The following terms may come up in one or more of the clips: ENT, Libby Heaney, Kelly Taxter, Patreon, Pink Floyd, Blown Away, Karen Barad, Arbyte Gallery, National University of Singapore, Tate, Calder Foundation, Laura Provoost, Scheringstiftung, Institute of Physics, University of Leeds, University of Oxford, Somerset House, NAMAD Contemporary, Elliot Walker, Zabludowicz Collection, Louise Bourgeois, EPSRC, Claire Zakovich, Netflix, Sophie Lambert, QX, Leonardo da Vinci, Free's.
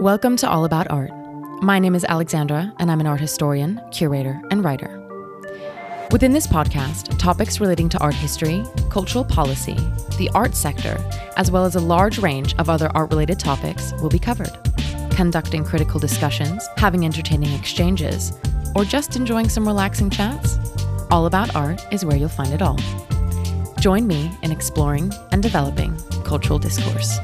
Welcome to All About Art. My name is Alexandra, and I'm an art historian, curator, and writer. Within this podcast, topics relating to art history, cultural policy, the art sector, as well as a large range of other art-related topics will be covered. Conducting critical discussions, having entertaining exchanges, or just enjoying some relaxing chats? All About Art is where you'll find it all. Join me in exploring and developing cultural discourse.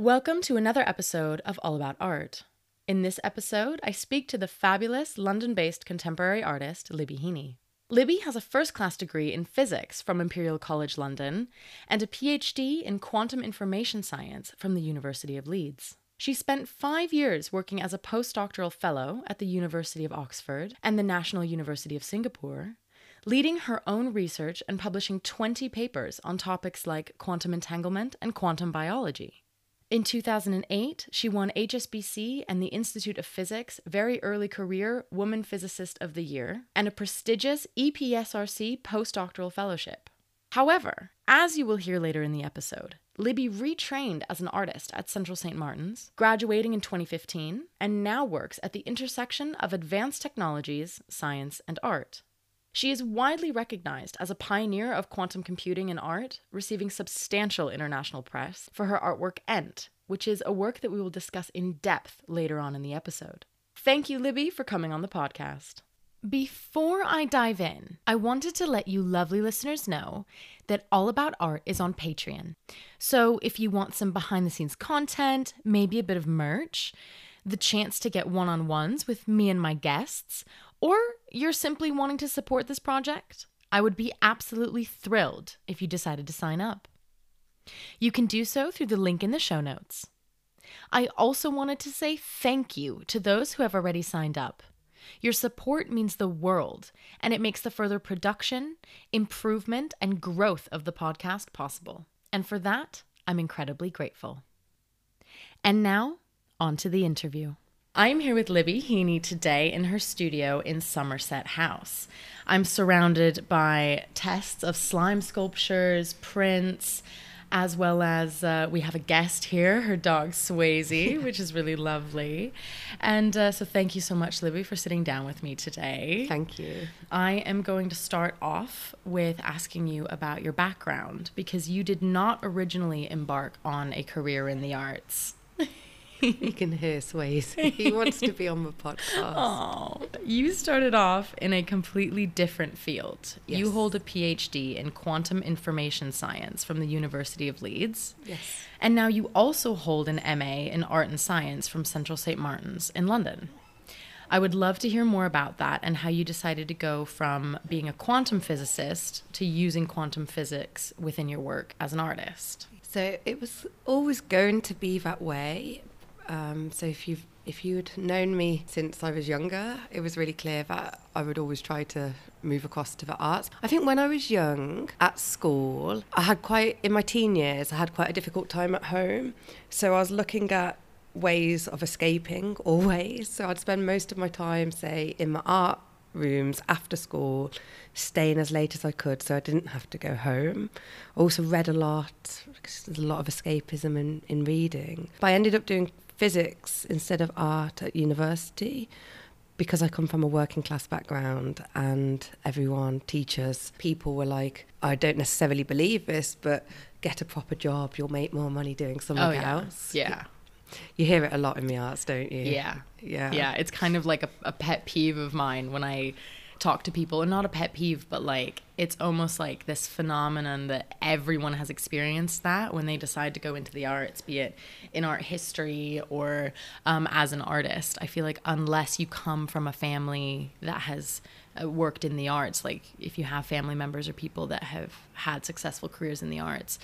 Welcome to another episode of All About Art. In this episode, I speak to the fabulous London-based contemporary artist Libby Heaney. Libby has a first-class degree in physics from Imperial College London and a PhD in quantum information science from the University of Leeds. She spent 5 years working as a postdoctoral fellow at the University of Oxford and the National University of Singapore, leading her own research and publishing 20 papers on topics like quantum entanglement and quantum biology. In 2008, she won HSBC and the Institute of Physics Very Early Career Woman Physicist of the Year and a prestigious EPSRC postdoctoral fellowship. However, as you will hear later in the episode, Libby retrained as an artist at Central Saint Martins, graduating in 2015, and now works at the intersection of advanced technologies, science, and art. She is widely recognized as a pioneer of quantum computing and art, receiving substantial international press for her artwork ENT, which is a work that we will discuss in depth later on in the episode. Thank you, Libby, for coming on the podcast. Before I dive in, I wanted to let you lovely listeners know that All About Art is on Patreon. So if you want some behind-the-scenes content, maybe a bit of merch, the chance to get one-on-ones with me and my guests, or you're simply wanting to support this project, I would be absolutely thrilled if you decided to sign up. You can do so through the link in the show notes. I also wanted to say thank you to those who have already signed up. Your support means the world, and it makes the further production, improvement, and growth of the podcast possible. And for that, I'm incredibly grateful. And now, on to the interview. I'm here with Libby Heaney today in her studio in Somerset House. I'm surrounded by tests of slime sculptures, prints, as well as we have a guest here, her dog Swayze, which is really lovely. And so thank you so much, Libby, for sitting down with me today. Thank you. I am going to start off with asking you about your background, because you did not originally embark on a career in the arts. You can hear Swayze. He wants to be on the podcast. Oh, you started off in a completely different field. Yes. You hold a PhD in quantum information science from the University of Leeds. Yes. And now you also hold an MA in art and science from Central Saint Martins in London. I would love to hear more about that and how you decided to go from being a quantum physicist to using quantum physics within your work as an artist. So it was always going to be that way. So if you'd known me since I was younger, it was really clear that I would always try to move across to the arts. I think when I was young, at school, in my teen years, I had quite a difficult time at home. So I was looking at ways of escaping always. So I'd spend most of my time, say, in my art rooms after school, staying as late as I could so I didn't have to go home. I also read a lot, because there's a lot of escapism in reading. But I ended up doing physics instead of art at university because I come from a working class background, and everyone, teachers, people were like, I don't necessarily believe this, but get a proper job, you'll make more money doing something else. Yeah. You hear it a lot in the arts, don't you? Yeah. It's kind of like a pet peeve of mine when I talk to people, and not a pet peeve, but like it's almost like this phenomenon that everyone has experienced, that when they decide to go into the arts, be it in art history or as an artist, I feel like unless you come from a family that has worked in the arts, like if you have family members or people that have had successful careers in the arts,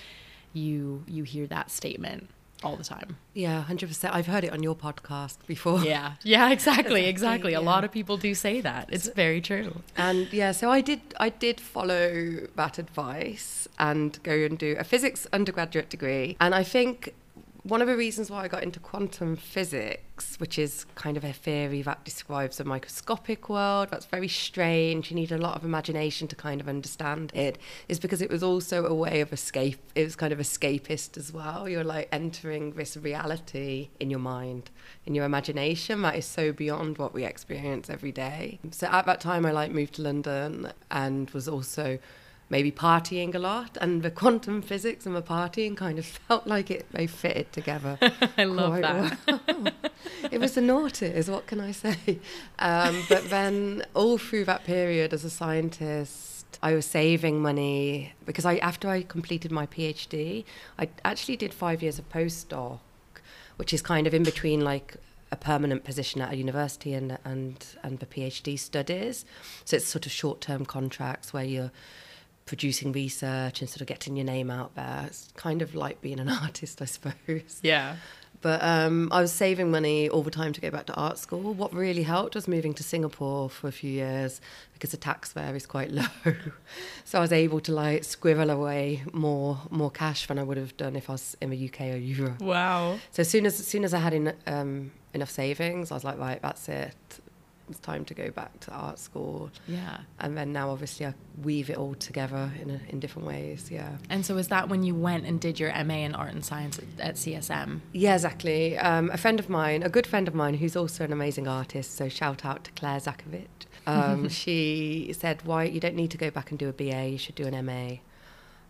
you hear that statement all the time. Yeah, 100%. I've heard it on your podcast before. Yeah, exactly. Yeah. A lot of people do say that. It's very true. And yeah, so I did follow that advice and go and do a physics undergraduate degree. And I think One of the reasons why I got into quantum physics, which is kind of a theory that describes a microscopic world that's very strange, you need a lot of imagination to kind of understand it, is because it was also a way of escape. It was kind of escapist as well. You're like entering this reality in your mind, in your imagination that is so beyond what we experience every day. So at that time I like moved to London and was also maybe partying a lot, and the quantum physics and the partying kind of felt like they fitted together. I love that. Well. It was the noughties, what can I say? But then all through that period as a scientist, I was saving money because after I completed my PhD, I actually did 5 years of postdoc, which is kind of in between like a permanent position at a university and the PhD studies. So it's sort of short-term contracts where you're producing research and sort of getting your name out there. It's kind of like being an artist, I suppose. Yeah. But I was saving money all the time to go back to art school. What really helped was moving to Singapore for a few years because the tax there is quite low. So I was able to like squirrel away more cash than I would have done if I was in the UK or Europe. Wow. So as soon as I had enough savings, I was like, right, that's it. It's time to go back to art school. Yeah. And then now obviously I weave it all together in different ways, yeah. And so is that when you went and did your MA in Art and Science at CSM? Yeah, exactly. A good friend of mine who's also an amazing artist, so shout out to Claire Zakovich. She said, why you don't need to go back and do a BA, you should do an MA.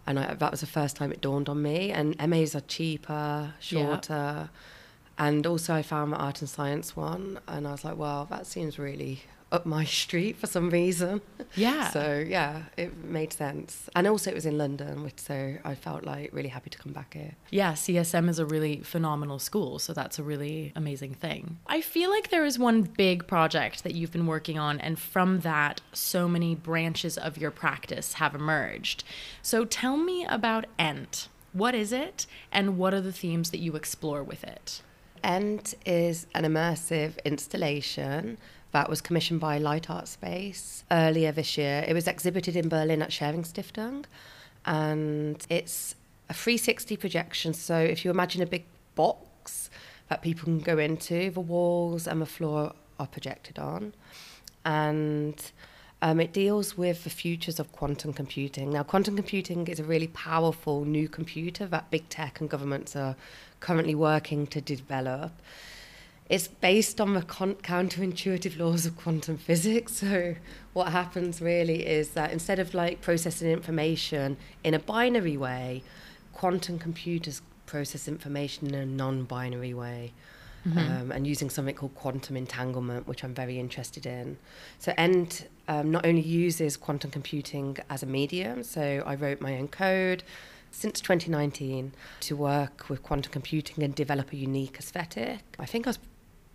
And that was the first time it dawned on me. And MAs are cheaper, shorter. Yeah. And also I found the Art and Science one, and I was like, wow, that seems really up my street for some reason. Yeah. So, yeah, it made sense. And also it was in London, so I felt like really happy to come back here. Yeah, CSM is a really phenomenal school, so that's a really amazing thing. I feel like there is one big project that you've been working on, and from that, so many branches of your practice have emerged. So tell me about ENT. What is it, and what are the themes that you explore with it? ENT is an immersive installation that was commissioned by Light Art Space earlier this year. It was exhibited in Berlin at Scheringstiftung, and it's a 360 projection. So if you imagine a big box that people can go into, the walls and the floor are projected on. And it deals with the futures of quantum computing. Now, quantum computing is a really powerful new computer that big tech and governments are currently working to develop. It's based on the counterintuitive laws of quantum physics. So what happens really is that instead of like processing information in a binary way, quantum computers process information in a non-binary way. Mm-hmm. And using something called quantum entanglement, which I'm very interested in. So ENT not only uses quantum computing as a medium, so I wrote my own code since 2019 to work with quantum computing and develop a unique aesthetic. I think I was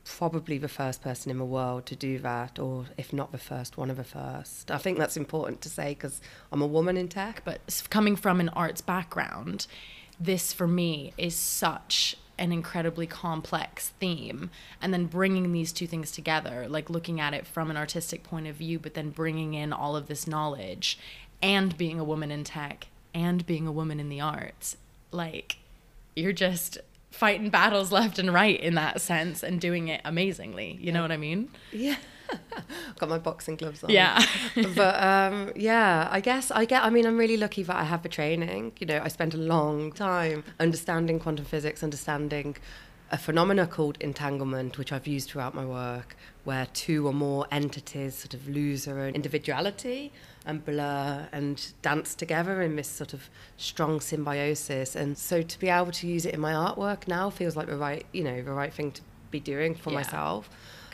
probably the first person in the world to do that, or if not the first, one of the first. I think that's important to say because I'm a woman in tech. But coming from an arts background, this for me is such an incredibly complex theme, and then bringing these two things together, like looking at it from an artistic point of view, but then bringing in all of this knowledge and being a woman in tech and being a woman in the arts, like you're just fighting battles left and right in that sense and doing it amazingly. You know what I mean? Yeah. Got my boxing gloves on. Yeah. But yeah, I guess I'm really lucky that I have the training. You know, I spent a long time understanding quantum physics, understanding a phenomena called entanglement, which I've used throughout my work, where two or more entities sort of lose their own individuality and blur and dance together in this sort of strong symbiosis. And so to be able to use it in my artwork now feels like the right thing to be doing for myself.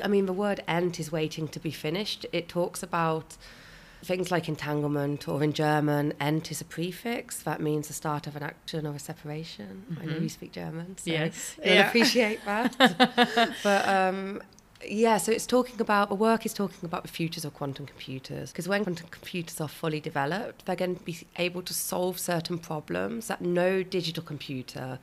I mean, the word ENT is waiting to be finished. It talks about things like entanglement, or in German, ENT is a prefix. That means the start of an action or a separation. Mm-hmm. I know you speak German, so yes. You'll appreciate that. But so it's talking about, the work is talking about the futures of quantum computers. Because when quantum computers are fully developed, they're going to be able to solve certain problems that no digital computer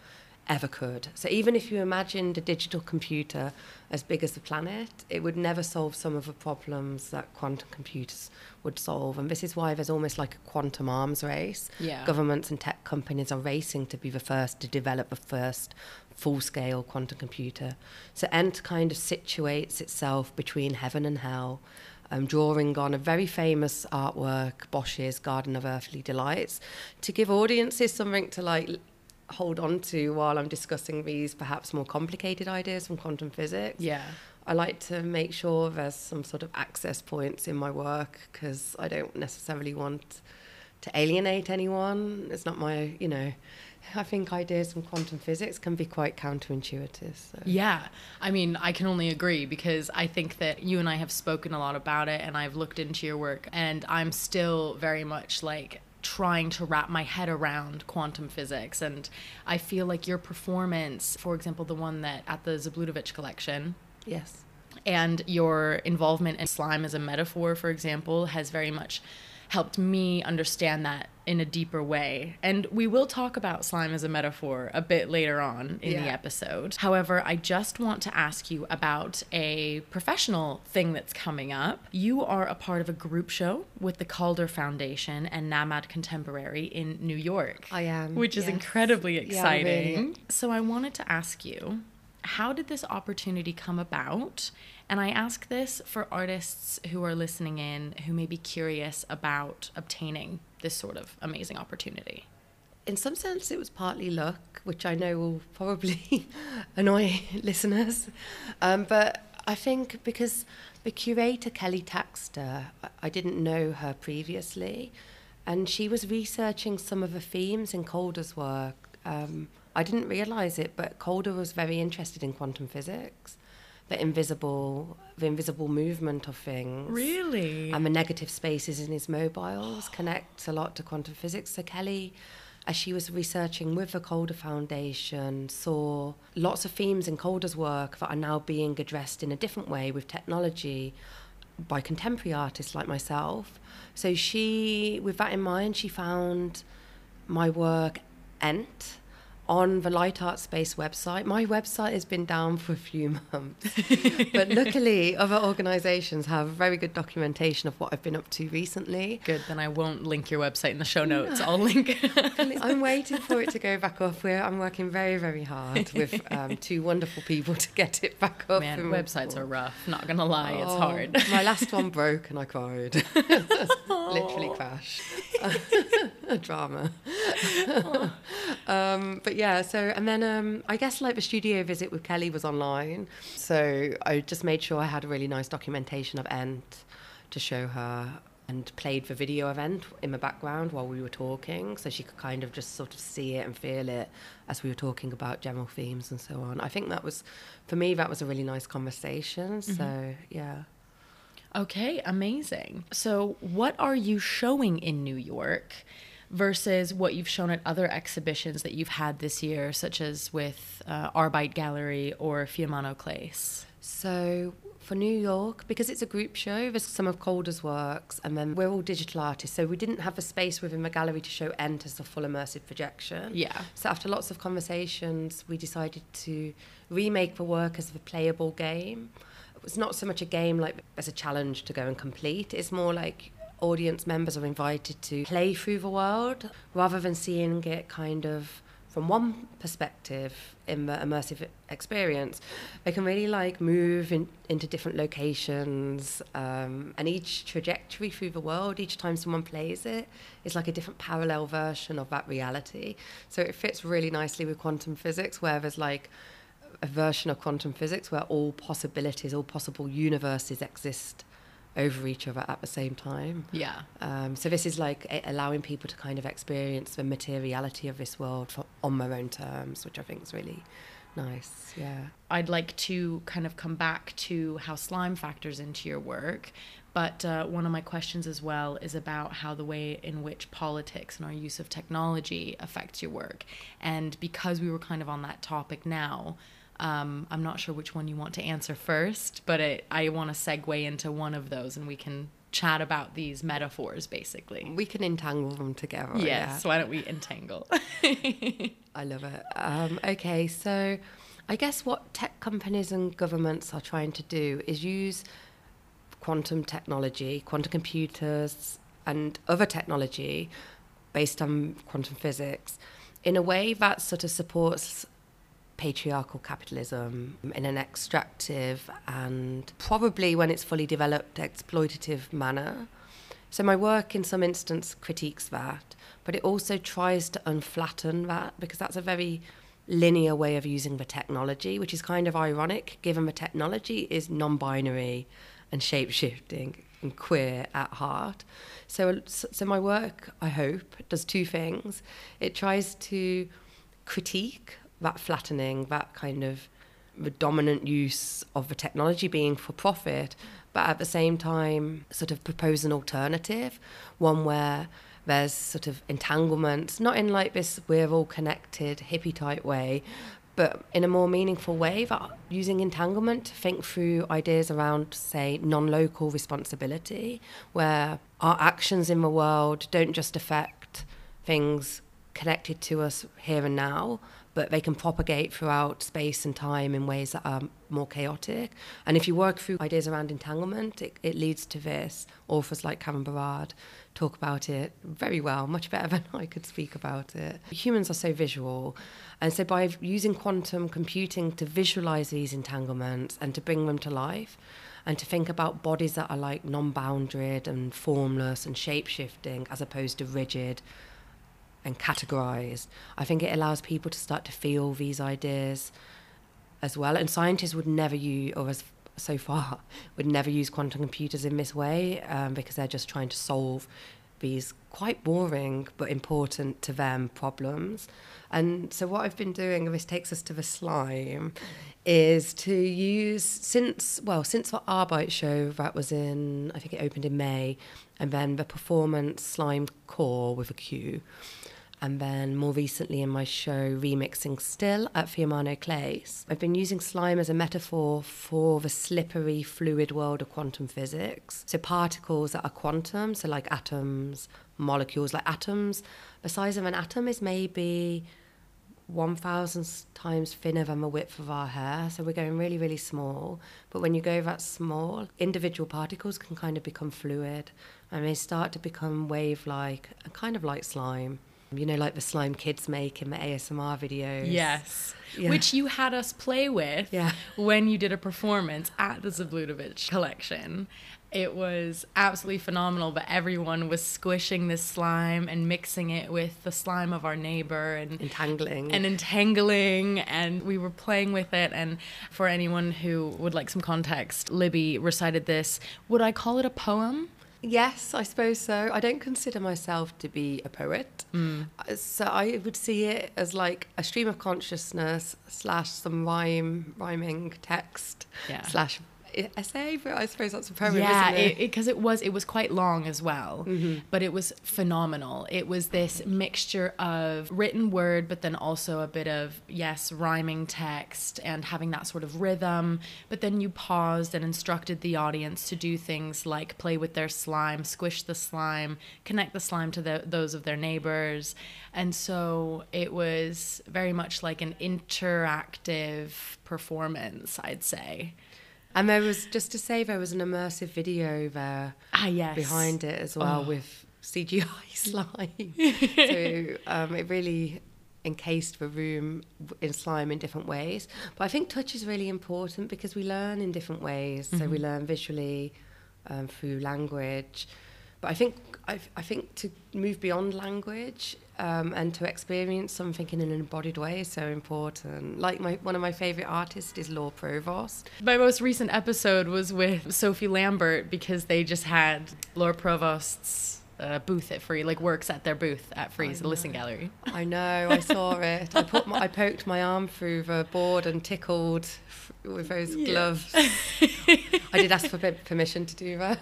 ever could. So even if you imagined a digital computer as big as the planet, it would never solve some of the problems that quantum computers would solve. And this is why there's almost like a quantum arms race. Yeah. Governments and tech companies are racing to be the first to develop the first full-scale quantum computer. So ENT kind of situates itself between heaven and hell, drawing on a very famous artwork, Bosch's Garden of Earthly Delights, to give audiences something to like hold on to while I'm discussing these perhaps more complicated ideas from quantum physics. Yeah. I like to make sure there's some sort of access points in my work because I don't necessarily want to alienate anyone. It's not my, you know, I think ideas from quantum physics can be quite counterintuitive. So. Yeah, I mean, I can only agree because I think that you and I have spoken a lot about it and I've looked into your work and I'm still very much like trying to wrap my head around quantum physics. And I feel like your performance, for example, the one that at the Zabludowicz Collection, yes, and your involvement in slime as a metaphor, for example, has very much helped me understand that in a deeper way. And we will talk about slime as a metaphor a bit later on in the episode. However, I just want to ask you about a professional thing that's coming up. You are a part of a group show with the Calder Foundation and NAMAD Contemporary in New York. I am. Which is incredibly exciting. Yeah, really. So I wanted to ask you, how did this opportunity come about? And I ask this for artists who are listening in who may be curious about obtaining this sort of amazing opportunity. In some sense, it was partly luck, which I know will probably annoy listeners. But I think because the curator, Kelly Taxter, I didn't know her previously, and she was researching some of the themes in Calder's work. I didn't realise it, but Calder was very interested in quantum physics, the invisible movement of things. Really? And the negative spaces in his mobiles connects a lot to quantum physics. So Kelly, as she was researching with the Calder Foundation, saw lots of themes in Calder's work that are now being addressed in a different way with technology by contemporary artists like myself. So she, with that in mind, she found my work, ENT, on the Light Art Space website. My website has been down for a few months, but luckily other organisations have very good documentation of what I've been up to recently. Good, then I won't link your website in the show notes. No. I'll link. I'm waiting for it to go back up. I'm working very, very hard with two wonderful people to get it back up. Man, websites are rough, not going to lie, it's hard. My last one broke and I cried. Literally crashed. Drama. But yeah, so, and then I guess like the studio visit with Kelly was online. So I just made sure I had a really nice documentation of ENT to show her and played the video of ENT in the background while we were talking. So she could kind of just sort of see it and feel it as we were talking about general themes and so on. I think that was, for me, that was a really nice conversation. Mm-hmm. So yeah. Okay, amazing. So what are you showing in New York versus what you've shown at other exhibitions that you've had this year, such as with Arbyte Gallery or Fiumano Clayes? So for New York, because it's a group show, there's some of Calder's works, and then we're all digital artists, so we didn't have a space within the gallery to show ENT as a full immersive projection. Yeah. So after lots of conversations, we decided to remake the work as a playable game. It's not so much a game like as a challenge to go and complete. It's more like audience members are invited to play through the world rather than seeing it kind of from one perspective in the immersive experience. They can really like move into different locations, and each trajectory through the world, each time someone plays it, is like a different parallel version of that reality. So it fits really nicely with quantum physics, where there's like a version of quantum physics where all possibilities, all possible universes exist over each other at the same time. Yeah. So this is like allowing people to kind of experience the materiality of this world on their own terms, which I think is really nice. Yeah. I'd like to kind of come back to how slime factors into your work. But one of my questions as well is about how the way in which politics and our use of technology affects your work. And because we were kind of on that topic now, I'm not sure which one you want to answer first, but I want to segue into one of those and we can chat about these metaphors, basically. We can entangle them together. Yes, yeah. So why don't we entangle? I love it. Okay, so I guess what tech companies and governments are trying to do is use quantum technology, quantum computers, and other technology based on quantum physics in a way that sort of supports patriarchal capitalism in an extractive and probably, when it's fully developed, exploitative manner. So my work in some instance critiques that, but it also tries to unflatten that, because that's a very linear way of using the technology, which is kind of ironic given the technology is non-binary and shape-shifting and queer at heart. So my work, I hope, does two things. It tries to critique that flattening, that kind of the dominant use of the technology being for profit, but at the same time sort of propose an alternative, one where there's sort of entanglements, not in like this we're all connected hippie type way, but in a more meaningful way, that using entanglement to think through ideas around, say, non-local responsibility, where our actions in the world don't just affect things connected to us here and now, but they can propagate throughout space and time in ways that are more chaotic. And if you work through ideas around entanglement, it leads to this. Authors like Karen Barad talk about it very well, much better than I could speak about it. Humans are so visual. And so by using quantum computing to visualize these entanglements and to bring them to life, and to think about bodies that are like non-bounded and formless and shape-shifting as opposed to rigid and categorized, I think it allows people to start to feel these ideas as well. And scientists would never use, or as so far, would never use quantum computers in this way, because they're just trying to solve these quite boring but important to them problems. And so what I've been doing, and this takes us to the slime, is to use, since the Arbyte show that was in, I think it opened in May, and then the performance Slime Core with a Q, and then more recently in my show Remixing Still at Fiumano Clayes, I've been using slime as a metaphor for the slippery, fluid world of quantum physics. So particles that are quantum, so like atoms, molecules, like atoms. The size of an atom is maybe 1,000 times thinner than the width of our hair, so we're going really, really small. But when you go that small, individual particles can kind of become fluid, and they start to become wave-like, kind of like slime. You know, like the slime kids make in the ASMR videos. Yes. Yeah. Which you had us play with when you did a performance at the Zabludowicz Collection. It was absolutely phenomenal, but everyone was squishing this slime and mixing it with the slime of our neighbor and entangling, and we were playing with it. And for anyone who would like some context, Libby recited this. Would I call it a poem? Yes, I suppose so. I don't consider myself to be a poet. Mm. So I would see it as like a stream of consciousness / some rhyming text / essay, but I suppose that's a poem, isn't it? Yeah, because it was quite long as well, but it was phenomenal. It was this mixture of written word, but then also a bit of, rhyming text and having that sort of rhythm. But then you paused and instructed the audience to do things like play with their slime, squish the slime, connect the slime to those of their neighbors. And so it was very much like an interactive performance, I'd say. And there was an immersive video there behind it as well with CGI slime. So it really encased the room in slime in different ways. But I think touch is really important because we learn in different ways. Mm-hmm. So we learn visually through language. But I think to move beyond language and to experience something in an embodied way is so important. Like one of my favourite artists is Laura Provoost. My most recent episode was with Sophie Lambert because they just had Laura Provost's booth at Free's, like works at their booth at Free's, the Liston Gallery. I know, I saw it. I poked my arm through the board and tickled with those gloves. I did ask for permission to do that.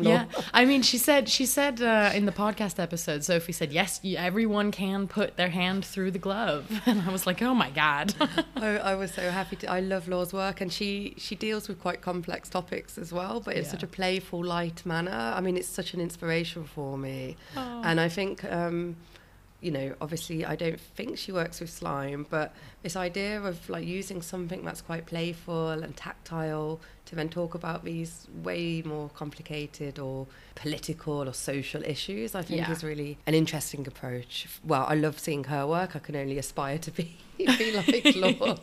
Yeah, I mean, she said in the podcast episode, Sophie said, yes, everyone can put their hand through the glove. And I was like, oh my God. I was so happy. I love Laura's work, and she deals with quite complex topics as well, but in such a playful, light manner. I mean, it's such an inspiration for me. Oh. And I think, you know, obviously I don't think she works with slime, but this idea of like using something that's quite playful and tactile to then talk about these way more complicated or political or social issues, I think is really an interesting approach. Well, I love seeing her work. I can only aspire to be like Laura.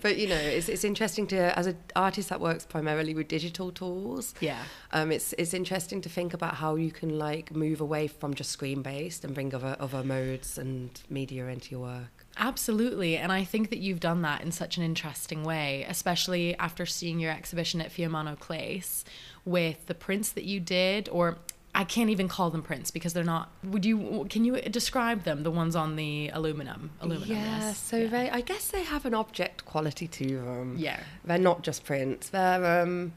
But, you know, it's interesting to, as an artist that works primarily with digital tools, it's interesting to think about how you can like move away from just screen-based and bring other modes and media into your work. Absolutely, and I think that you've done that in such an interesting way, especially after seeing your exhibition at Fiumano Clayes with the prints that you did, or I can't even call them prints because they're not. Can you describe them, the ones on the aluminum? Yeah, so they, I guess they have an object quality to them. Yeah. They're not just prints. They're,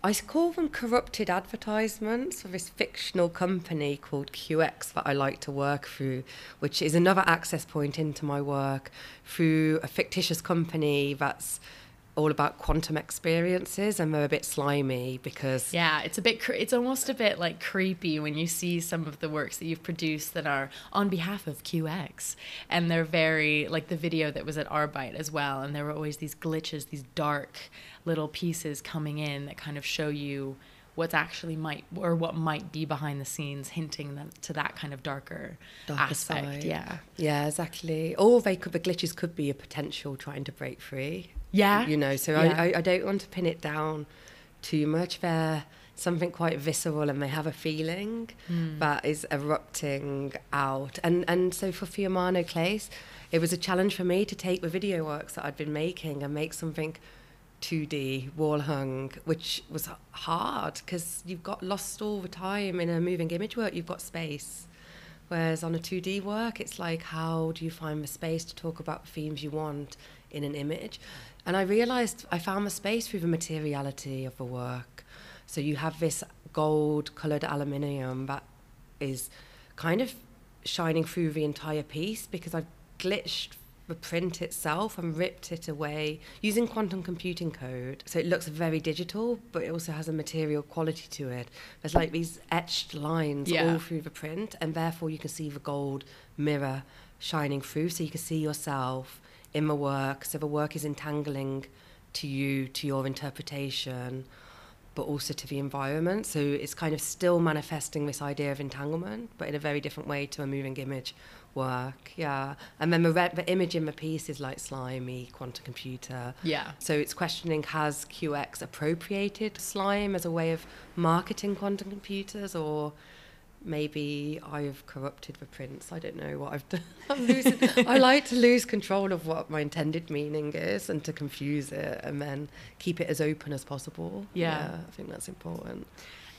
I call them corrupted advertisements for this fictional company called QX that I like to work through, which is another access point into my work through a fictitious company that's all about quantum experiences, and they're a bit slimy because... Yeah, it's almost a bit like creepy when you see some of the works that you've produced that are on behalf of QX, and they're very, like the video that was at Arbyte as well, and there were always these glitches, these dark little pieces coming in that kind of show you what's actually what might be behind the scenes, hinting to that kind of darker aspect. Side. Yeah, exactly. Or the glitches could be a potential trying to break free. Yeah. You know, so yeah. I don't want to pin it down too much. They're something quite visceral, and they have a feeling that is erupting out. And so for Fiumano Clayes, it was a challenge for me to take the video works that I'd been making and make something 2D wall hung, which was hard because you've got lost all the time in a moving image work. You've got space. Whereas on a 2D work, it's like, how do you find the space to talk about the themes you want in an image? And I realised I found the space through the materiality of the work. So you have this gold coloured aluminium that is kind of shining through the entire piece because I've glitched the print itself and ripped it away using quantum computing code. So it looks very digital, but it also has a material quality to it. There's like these etched lines all through the print, and therefore you can see the gold mirror shining through, so you can see yourself in the work. So the work is entangling to you, to your interpretation, but also to the environment. So it's kind of still manifesting this idea of entanglement, but in a very different way to a moving image work. Yeah. And then the image in the piece is like slimy quantum computer. Yeah. So it's questioning, has QX appropriated slime as a way of marketing quantum computers, or maybe I've corrupted the prints? I don't know what I've done. I like to lose control of what my intended meaning is and to confuse it and then keep it as open as possible. Yeah, I think that's important.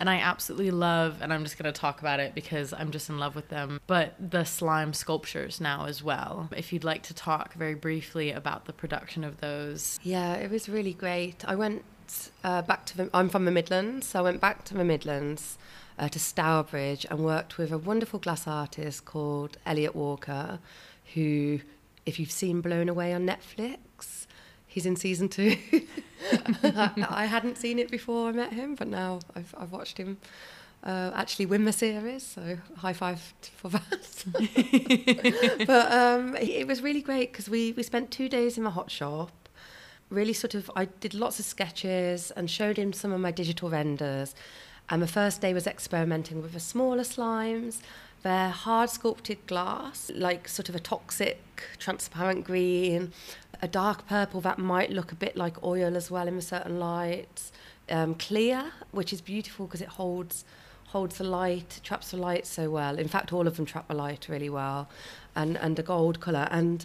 And I absolutely love, and I'm just going to talk about it because I'm just in love with them, but the slime sculptures now as well. If you'd like to talk very briefly about the production of those. Yeah, it was really great. I went back to I'm from the Midlands, so I went back to the Midlands to Stourbridge and worked with a wonderful glass artist called Elliot Walker, who, if you've seen Blown Away on Netflix, he's in season 2. I hadn't seen it before I met him, but now I've watched him actually win the series, so high five for that. But it was really great because we spent 2 days in the hot shop. Really sort of, I did lots of sketches and showed him some of my digital renders. And the first day was experimenting with the smaller slimes. They're hard sculpted glass, like sort of a toxic, transparent green, a dark purple that might look a bit like oil as well in a certain light, clear, which is beautiful because it holds the light, traps the light so well. In fact, all of them trap the light really well, and a gold colour. And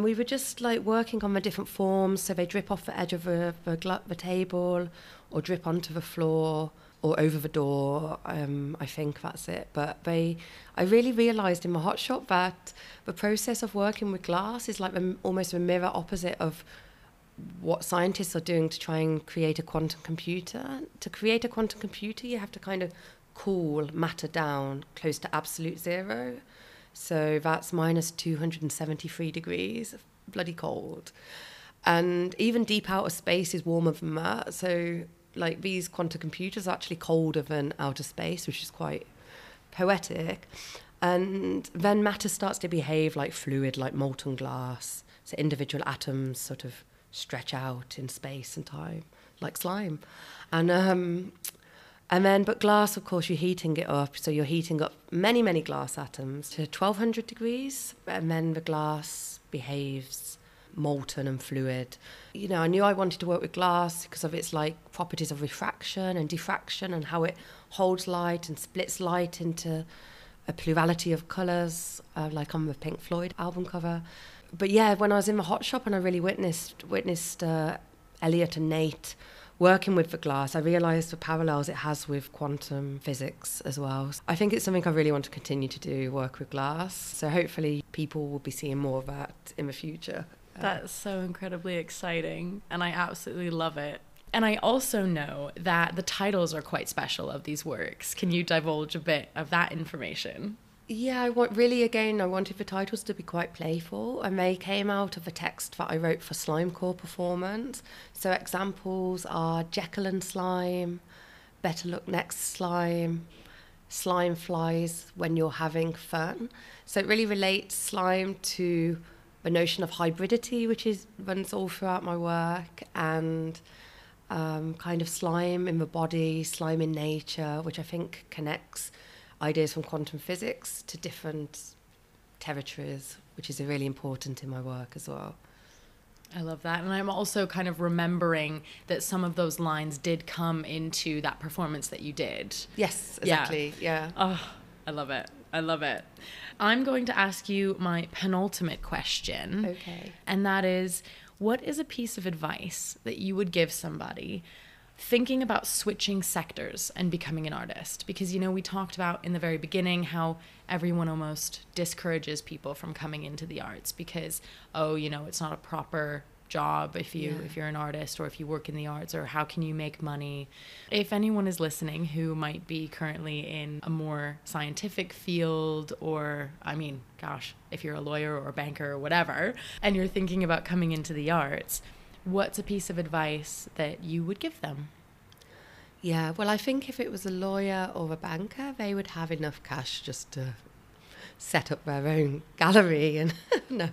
we were just like working on the different forms, so they drip off the edge of the table or drip onto the floor, or Over the Door, I think that's it. But I really realised in my hot shop that the process of working with glass is like almost the mirror opposite of what scientists are doing to try and create a quantum computer. To create a quantum computer, you have to kind of cool matter down close to absolute zero. So that's minus 273 degrees, bloody cold. And even deep outer space is warmer than that. So like these quantum computers are actually colder than outer space, which is quite poetic. And then matter starts to behave like fluid, like molten glass. So individual atoms sort of stretch out in space and time, like slime. And then, but glass, of course, you're heating it up. So you're heating up many, many glass atoms to 1,200 degrees. And then the glass behaves molten and fluid. You know, I knew I wanted to work with glass because of its, like, properties of refraction and diffraction and how it holds light and splits light into a plurality of colours, like on the Pink Floyd album cover. But, yeah, when I was in the hot shop and I really witnessed Elliot and Nate working with the glass, I realised the parallels it has with quantum physics as well. So I think it's something I really want to continue to do, work with glass. So hopefully people will be seeing more of that in the future. That's so incredibly exciting, and I absolutely love it. And I also know that the titles are quite special of these works. Can you divulge a bit of that information? Yeah, I wanted the titles to be quite playful, and they came out of a text that I wrote for Slimecore performance. So examples are Jekyll and Slime, Better Look Next Slime, Slime Flies When You're Having Fun. So it really relates slime to the notion of hybridity, which runs all throughout my work, and kind of slime in the body, slime in nature, which I think connects ideas from quantum physics to different territories, which is really important in my work as well. I love that. And I'm also kind of remembering that some of those lines did come into that performance that you did. Yes, exactly. Yeah. Oh, I love it. I love it. I'm going to ask you my penultimate question. Okay. And that is, what is a piece of advice that you would give somebody thinking about switching sectors and becoming an artist? Because, you know, we talked about in the very beginning how everyone almost discourages people from coming into the arts because, oh, you know, it's not a proper job if you're an artist, or if you work in the arts, or how can you make money? If anyone is listening who might be currently in a more scientific field, or, I mean, gosh, if you're a lawyer or a banker or whatever, and you're thinking about coming into the arts, what's a piece of advice that you would give them? Yeah, well, I think if it was a lawyer or a banker, they would have enough cash just to set up their own gallery. And no,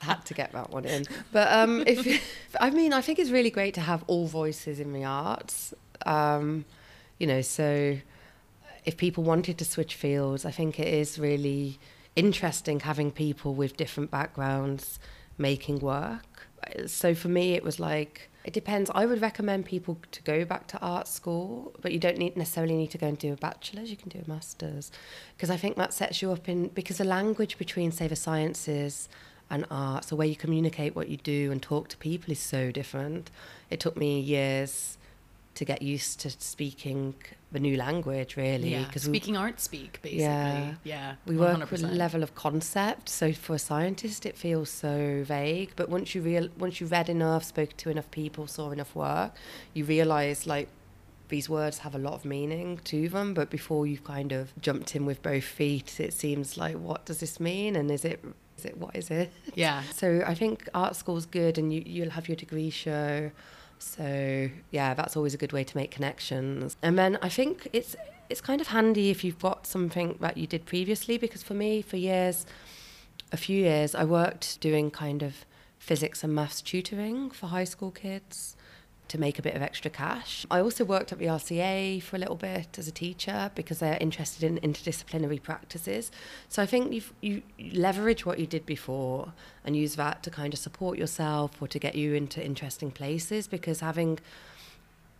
I had to get that one in. But I think it's really great to have all voices in the arts. You know, so if people wanted to switch fields, I think it is really interesting having people with different backgrounds making work. So for me, it was like, it depends. I would recommend people to go back to art school, but you don't necessarily need to go and do a bachelor's. You can do a master's, because I think that sets you up because the language between, say, the sciences and arts, the way you communicate what you do and talk to people is so different. It took me years to get used to speaking the new language, really. Yeah, speaking art speak, basically. Yeah, we work with a level of concept, so for a scientist it feels so vague, but once you read enough, spoke to enough people, saw enough work, you realise, like, these words have a lot of meaning to them, but before you've kind of jumped in with both feet, it seems like, what does this mean, and what is it? Yeah. So I think art school's good, and you'll have your degree show. So, yeah, that's always a good way to make connections. And then I think it's kind of handy if you've got something that you did previously, because for me, for a few years, I worked doing kind of physics and maths tutoring for high school kids to make a bit of extra cash. I also worked at the RCA for a little bit as a teacher because they're interested in interdisciplinary practices. So I think you leverage what you did before and use that to kind of support yourself or to get you into interesting places, because having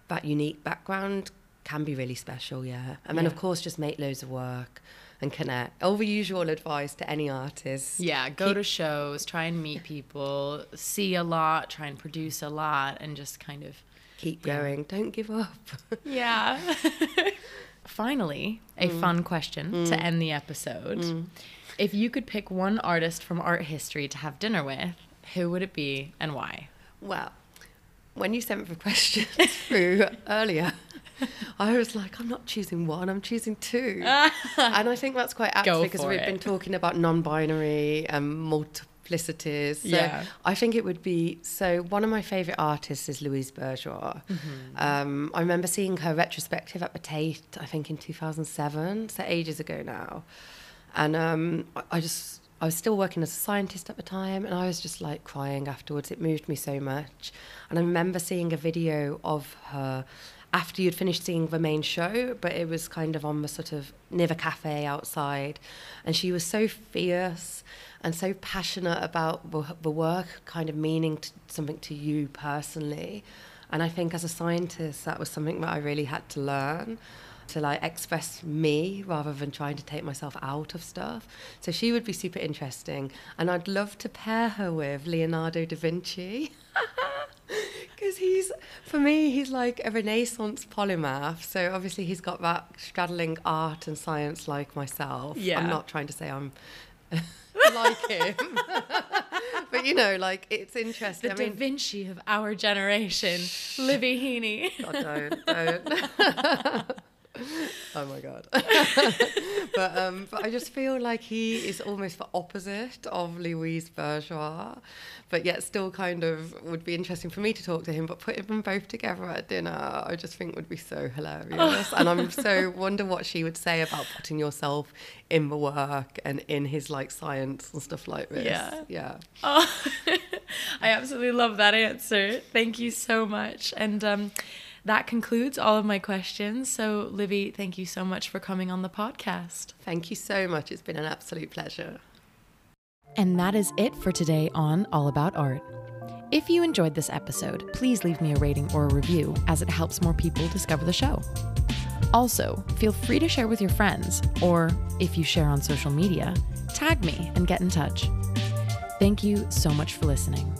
that unique background can be really special, yeah. And then, of course, just make loads of work and connect. All the usual advice to any artist. Yeah, go to shows, try and meet people, see a lot, try and produce a lot, and just kind of Keep going. Don't give up. Yeah. Finally, a fun question to end the episode. If you could pick one artist from art history to have dinner with, who would it be and why? Well, when you sent me the questions through earlier, I was like, I'm not choosing one, I'm choosing two. And I think that's quite apt because we've been talking about non-binary and multiplicities. So yeah. I think it would be, so one of my favourite artists is Louise Bourgeois. Mm-hmm. I remember seeing her retrospective at the Tate, I think in 2007, so ages ago now. And I was still working as a scientist at the time, and I was just like crying afterwards. It moved me so much. And I remember seeing a video of her after you'd finished seeing the main show, but it was kind of on the sort of near the cafe outside. And she was so fierce and so passionate about the work, kind of meaning something to you personally. And I think as a scientist, that was something that I really had to learn. To like express me rather than trying to take myself out of stuff. So she would be super interesting. And I'd love to pair her with Leonardo da Vinci. Because for me, he's like a Renaissance polymath. So obviously he's got that straddling art and science like myself. Yeah. I'm not trying to say I'm like him. But you know, like, it's interesting. The Da Vinci of our generation, Libby Heaney. God, don't. Oh my God. But I just feel like he is almost the opposite of Louise Bourgeois, but yet still kind of would be interesting for me to talk to him, but putting them both together at dinner, I just think would be so hilarious. And I'm so wonder what she would say about putting yourself in the work and in his like science and stuff like this. Yeah. Yeah. Oh, I absolutely love that answer. Thank you so much. And, that concludes all of my questions. So, Libby, thank you so much for coming on the podcast. Thank you so much. It's been an absolute pleasure. And that is it for today on All About Art. If you enjoyed this episode, please leave me a rating or a review, as it helps more people discover the show. Also, feel free to share with your friends, or if you share on social media, tag me and get in touch. Thank you so much for listening.